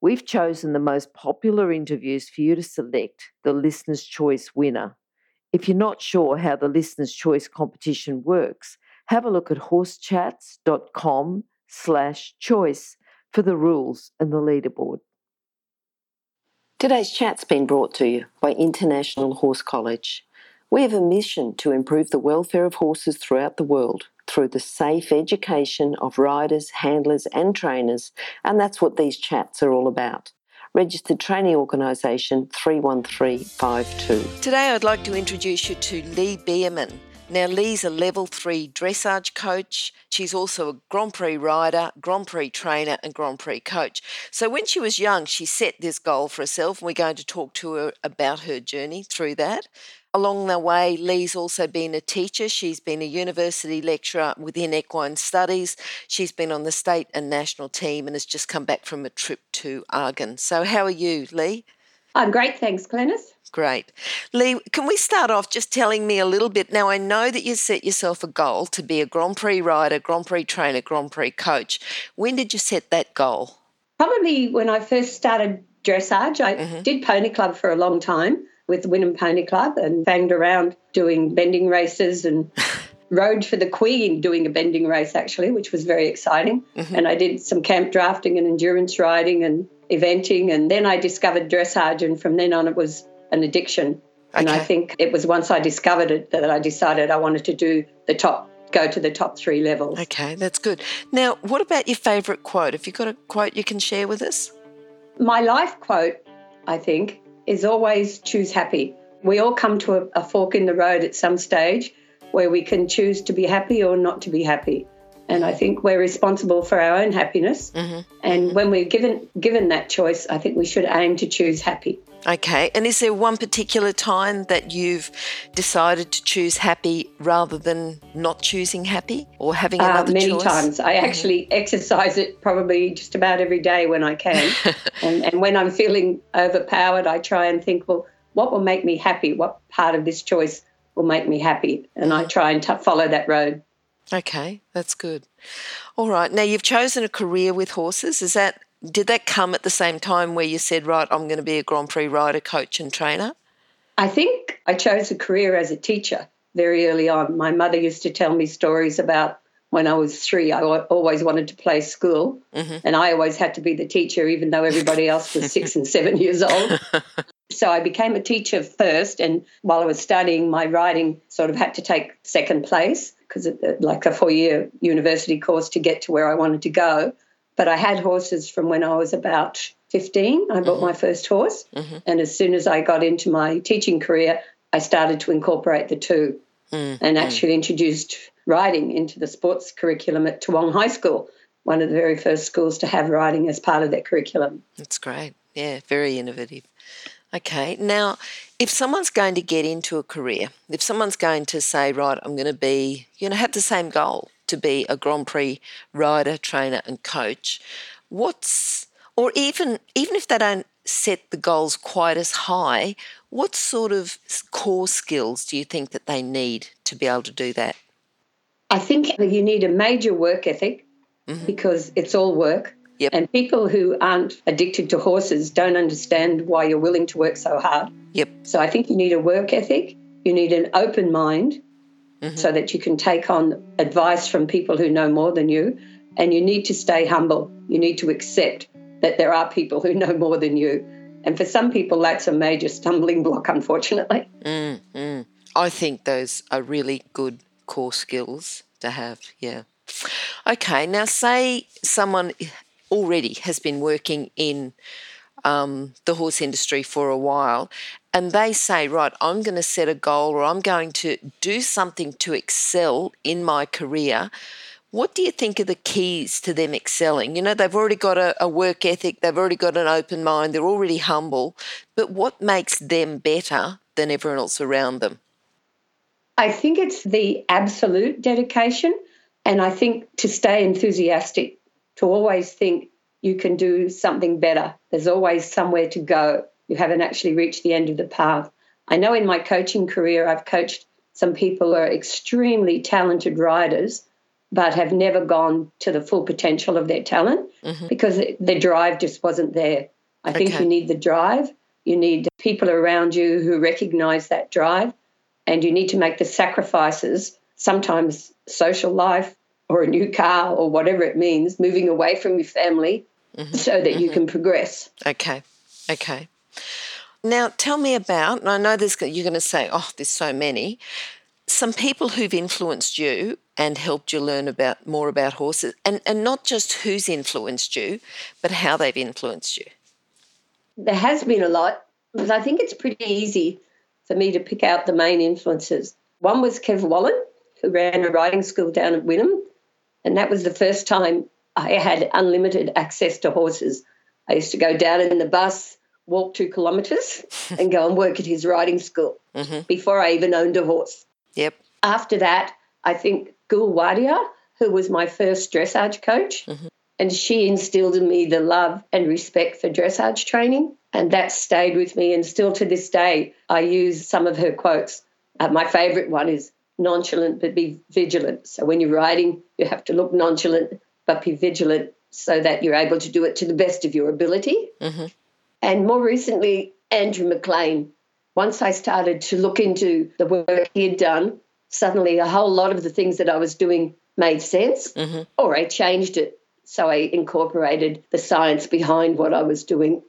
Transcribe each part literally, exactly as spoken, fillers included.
We've chosen the most popular interviews for you to select the Listener's Choice winner. If you're not sure how the Listener's Choice competition works, have a look at horsechats.com slash choice for the rules and the leaderboard. Today's chat's been brought to you by International Horse College. We have a mission to improve the welfare of horses throughout the world through the safe education of riders, handlers and trainers, and that's what these chats are all about. Registered Training Organisation three one three five two. Today I'd like to introduce you to Lee Beerman. Now Lee's a level three dressage coach. She's also a Grand Prix rider, Grand Prix trainer and Grand Prix coach. So when she was young, she set this goal for herself, and we're going to talk to her about her journey through that. Along the way, Lee's also been a teacher. She's been a university lecturer within equine studies. She's been on the state and national team and has just come back from a trip to Argonne. So how are you, Lee? I'm great, thanks, Glenys. Great. Lee, can we start off just telling me a little bit? Now, I know that you set yourself a goal to be a Grand Prix rider, Grand Prix trainer, Grand Prix coach. When did you set that goal? Probably when I first started dressage. I mm-hmm. did Pony Club for a long time, with Wynnum Pony Club, and banged around doing bending races and rode for the Queen doing a bending race actually, which was very exciting. Mm-hmm. And I did some camp drafting and endurance riding and eventing, and then I discovered dressage, and from then on it was an addiction. Okay. And I think it was once I discovered it that I decided I wanted to do the top, go to the top three levels. Okay, that's good. Now, what about your favourite quote? Have you got a quote you can share with us? My life quote, I think, is always choose happy. We all come to a, a fork in the road at some stage where we can choose to be happy or not to be happy. And I think we're responsible for our own happiness. Mm-hmm. And mm-hmm. when we're given given that choice, I think we should aim to choose happy. Okay. And is there one particular time that you've decided to choose happy rather than not choosing happy or having another uh, many choice? Many times. I mm-hmm. actually exercise it probably just about every day when I can. and, and when I'm feeling overpowered, I try and think, well, what will make me happy? What part of this choice will make me happy? And I try and t- follow that road. Okay, that's good. All right. Now, you've chosen a career with horses. Is that... Did that come at the same time where you said, right, I'm going to be a Grand Prix rider, coach and trainer? I think I chose a career as a teacher very early on. My mother used to tell me stories about when I was three, I always wanted to play school, mm-hmm. and I always had to be the teacher even though everybody else was six and seven years old. So I became a teacher first, and while I was studying, my riding sort of had to take second place because like a four-year university course to get to where I wanted to go. But I had horses from when I was about fifteen. I bought mm-hmm. my first horse. Mm-hmm. And as soon as I got into my teaching career, I started to incorporate the two mm-hmm. and actually introduced riding into the sports curriculum at Tawong High School, one of the very first schools to have riding as part of their curriculum. That's great. Yeah, very innovative. Okay. Now, if someone's going to get into a career, if someone's going to say, right, I'm going to be, you know, have the same goal, to be a Grand Prix rider, trainer and coach, what's, or even even if they don't set the goals quite as high, what sort of core skills do you think that they need to be able to do that? I think you need a major work ethic mm-hmm. because it's all work. Yep. And people who aren't addicted to horses don't understand why you're willing to work so hard. Yep. So I think you need a work ethic, you need an open mind, mm-hmm. so that you can take on advice from people who know more than you. And you need to stay humble. You need to accept that there are people who know more than you. And for some people, that's a major stumbling block, unfortunately. Mm, mm. I think those are really good core skills to have, yeah. Okay, now say someone already has been working in um, the horse industry for a while, and they say, right, I'm going to set a goal or I'm going to do something to excel in my career. What do you think are the keys to them excelling? You know, they've already got a, a work ethic, they've already got an open mind, they're already humble, but what makes them better than everyone else around them? I think it's the absolute dedication, and I think to stay enthusiastic, to always think you can do something better. There's always somewhere to go. You haven't actually reached the end of the path. I know in my coaching career I've coached some people who are extremely talented riders but have never gone to the full potential of their talent mm-hmm. because their drive just wasn't there. I okay. think you need the drive. You need people around you who recognise that drive, and you need to make the sacrifices, sometimes social life or a new car or whatever it means, moving away from your family mm-hmm. so that mm-hmm. you can progress. Okay, okay. Now, tell me about, and I know there's, you're going to say, oh, there's so many, some people who've influenced you and helped you learn about more about horses, and, and not just who's influenced you, but how they've influenced you. There has been a lot, but I think it's pretty easy for me to pick out the main influences. One was Kev Wallen, who ran a riding school down at Wynnum, and that was the first time I had unlimited access to horses. I used to go down in the bus, walk two kilometres and go and work at his riding school mm-hmm. before I even owned a horse. Yep. After that, I think Gul Wadia, who was my first dressage coach, mm-hmm. and she instilled in me the love and respect for dressage training, and that stayed with me, and still to this day I use some of her quotes. Uh, my favourite one is nonchalant but be vigilant. So when you're riding, you have to look nonchalant but be vigilant so that you're able to do it to the best of your ability. Mm-hmm. And more recently, Andrew McLean. Once I started to look into the work he had done, suddenly a whole lot of the things that I was doing made sense, mm-hmm. or I changed it. So I incorporated the science behind what I was doing.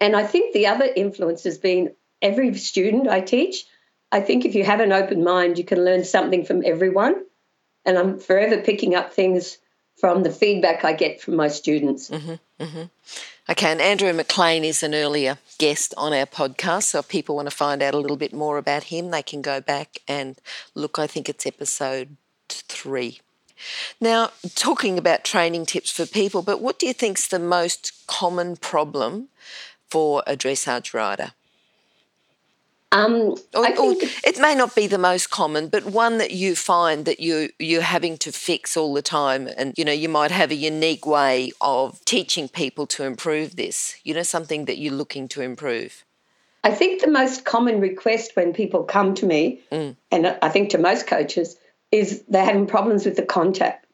And I think the other influence has been every student I teach. I think if you have an open mind, you can learn something from everyone. And I'm forever picking up things from the feedback I get from my students. Mm-hmm, mm-hmm. Okay, and Andrew McLean is an earlier guest on our podcast, so if people want to find out a little bit more about him, they can go back and look. I think it's episode three. Now, talking about training tips for people, but what do you think's the most common problem for a dressage rider? Um, or, I think or it may not be the most common, but one that you find that you, you're having to fix all the time, and, you know, you might have a unique way of teaching people to improve this, you know, something that you're looking to improve. I think the most common request when people come to me, mm. and I think to most coaches, is they're having problems with the contact.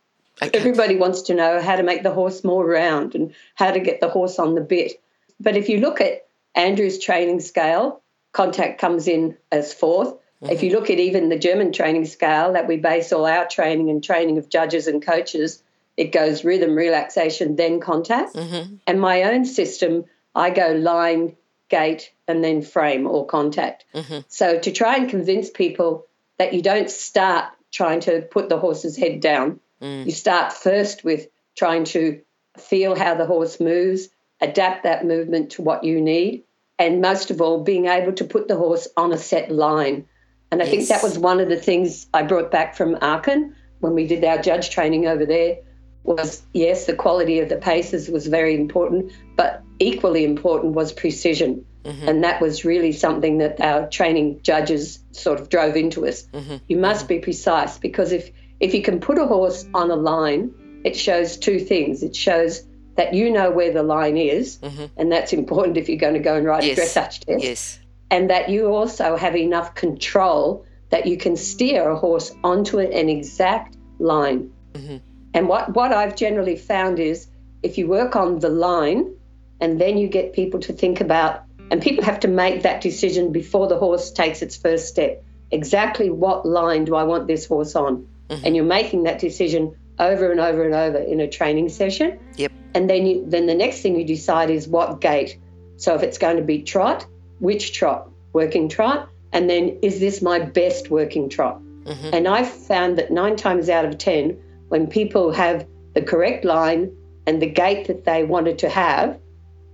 Okay. Everybody wants to know how to make the horse more round and how to get the horse on the bit. But if you look at Andrew's training scale, contact comes in as fourth. Mm-hmm. If you look at even the German training scale that we base all our training and training of judges and coaches, it goes rhythm, relaxation, then contact. Mm-hmm. And my own system, I go line, gait, and then frame or contact. Mm-hmm. So to try and convince people that you don't start trying to put the horse's head down, mm. you start first with trying to feel how the horse moves, adapt that movement to what you need, and most of all, being able to put the horse on a set line. And I yes. think that was one of the things I brought back from Argonne when we did our judge training over there was, yes, the quality of the paces was very important, but equally important was precision. Mm-hmm. And that was really something that our training judges sort of drove into us. Mm-hmm. You must mm-hmm. be precise, because if, if you can put a horse on a line, it shows two things. It shows that you know where the line is, mm-hmm. and that's important if you're going to go and ride yes. a dressage test, yes. and that you also have enough control that you can steer a horse onto an exact line. Mm-hmm. And what, what I've generally found is if you work on the line and then you get people to think about, and people have to make that decision before the horse takes its first step, exactly what line do I want this horse on? Mm-hmm. And you're making that decision over and over and over in a training session. Yep. And then you, then the next thing you decide is what gait. So if it's going to be trot, which trot? Working trot. And then is this my best working trot? Mm-hmm. And I've found that nine times out of ten, when people have the correct line and the gait that they wanted to have,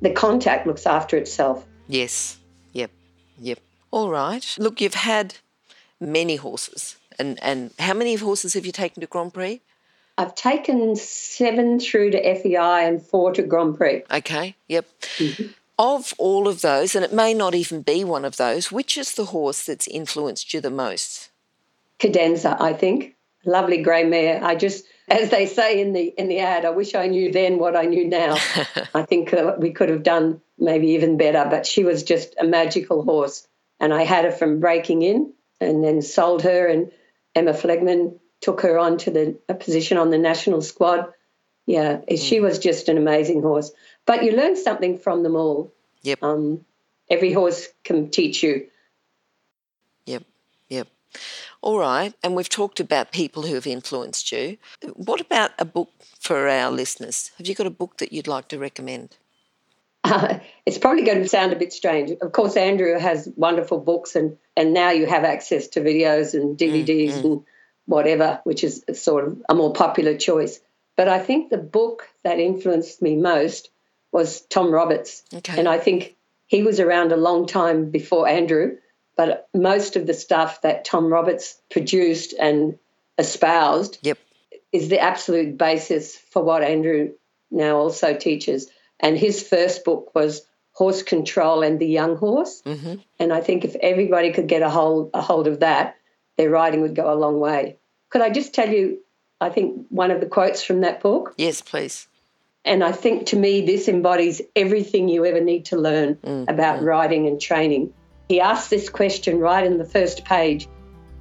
the contact looks after itself. Yes. Yep. Yep. All right. Look, you've had many horses. And, and how many horses have you taken to Grand Prix? I've taken seven through to F E I and four to Grand Prix. Okay, yep. Mm-hmm. Of all of those, and it may not even be one of those, which is the horse that's influenced you the most? Cadenza, I think. Lovely grey mare. I just, as they say in the in the ad, I wish I knew then what I knew now. I think we could have done maybe even better, but she was just a magical horse. And I had her from breaking in and then sold her, and Emma Flegman took her on to the, a position on the national squad. Yeah, mm. She was just an amazing horse. But you learn something from them all. Yep. Um, every horse can teach you. Yep, yep. All right, and we've talked about people who have influenced you. What about a book for our listeners? Have you got a book that you'd like to recommend? Uh, it's probably going to sound a bit strange. Of course, Andrew has wonderful books, and, and now you have access to videos and D V Ds mm-hmm. and whatever, which is sort of a more popular choice. But I think the book that influenced me most was Tom Roberts. Okay. And I think he was around a long time before Andrew, but most of the stuff that Tom Roberts produced and espoused yep. is the absolute basis for what Andrew now also teaches. And his first book was Horse Control and the Young Horse. Mm-hmm. And I think if everybody could get a hold, a hold of that, their riding would go a long way. Could I just tell you, I think, one of the quotes from that book? Yes, please. And I think to me this embodies everything you ever need to learn mm-hmm. about riding and training. He asked this question right in the first page.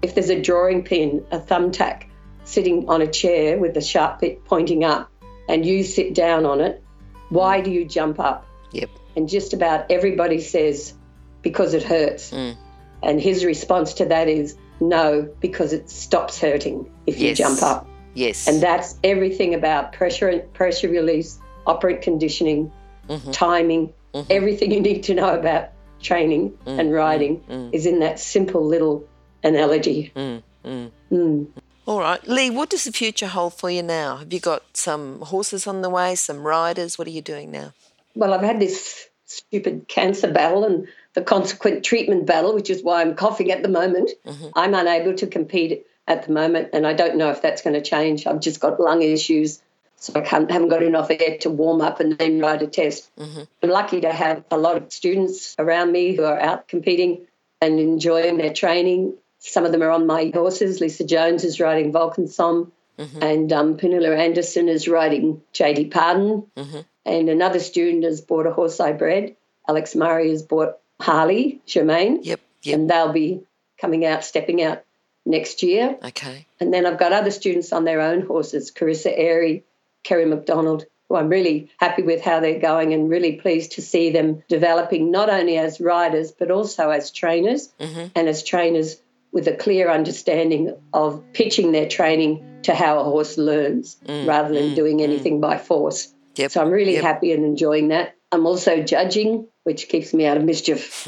If there's a drawing pin, a thumbtack, sitting on a chair with the sharp bit pointing up and you sit down on it, why do you jump up? Yep. And just about everybody says, because it hurts. Mm. And his response to that is, no, because it stops hurting if yes. you jump up. Yes. And that's everything about pressure, pressure release, operant conditioning, mm-hmm. timing, mm-hmm. everything you need to know about training mm, and riding mm, mm. is in that simple little analogy. Mm, mm. Mm. All right. Lee, what does the future hold for you now? Have you got some horses on the way, some riders? What are you doing now? Well, I've had this stupid cancer battle and the consequent treatment battle, which is why I'm coughing at the moment. Mm-hmm. I'm unable to compete at the moment, and I don't know if that's going to change. I've just got lung issues, so I can't, haven't got enough air to warm up and then ride a test. Mm-hmm. I'm lucky to have a lot of students around me who are out competing and enjoying their training. Some of them are on my horses. Lisa Jones is riding Vulcan Som mm-hmm. and um, Penilla Anderson is riding J D. Pardon. Mm-hmm. And another student has bought a horse I bred. Alex Murray has bought Harley Germaine. Yep, yep. And they'll be coming out, stepping out next year. Okay. And then I've got other students on their own horses, Carissa Airy, Kerry MacDonald, who I'm really happy with how they're going and really pleased to see them developing not only as riders but also as trainers mm-hmm. and as trainers with a clear understanding of pitching their training to how a horse learns mm-hmm. rather than doing anything mm-hmm. by force. Yep. So I'm really yep. happy and enjoying that. I'm also judging, which keeps me out of mischief.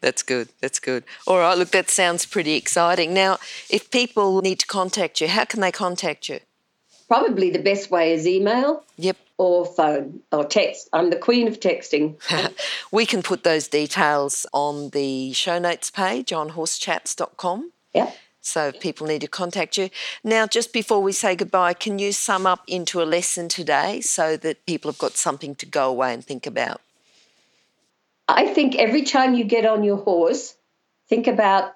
That's good. That's good. All right, look, that sounds pretty exciting. Now, if people need to contact you, how can they contact you? Probably the best way is email yep. or phone or text. I'm the queen of texting. We can put those details on the show notes page on horse chats dot com. Yeah. So if people need to contact you. Now, just before we say goodbye, can you sum up into a lesson today so that people have got something to go away and think about? I think every time you get on your horse, think about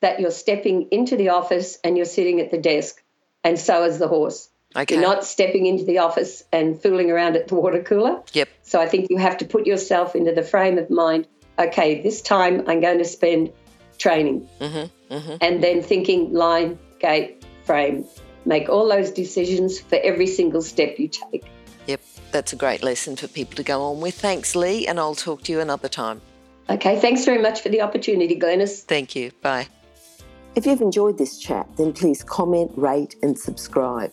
that you're stepping into the office and you're sitting at the desk, and so is the horse. Okay. You're not stepping into the office and fooling around at the water cooler. Yep. So I think you have to put yourself into the frame of mind, okay, this time I'm going to spend training. Mm-hmm, mm-hmm. And then thinking line, gait, frame. Make all those decisions for every single step you take. Yep, that's a great lesson for people to go on with. Thanks, Lee, and I'll talk to you another time. Okay, thanks very much for the opportunity, Glenys. Thank you. Bye. If you've enjoyed this chat, then please comment, rate and subscribe.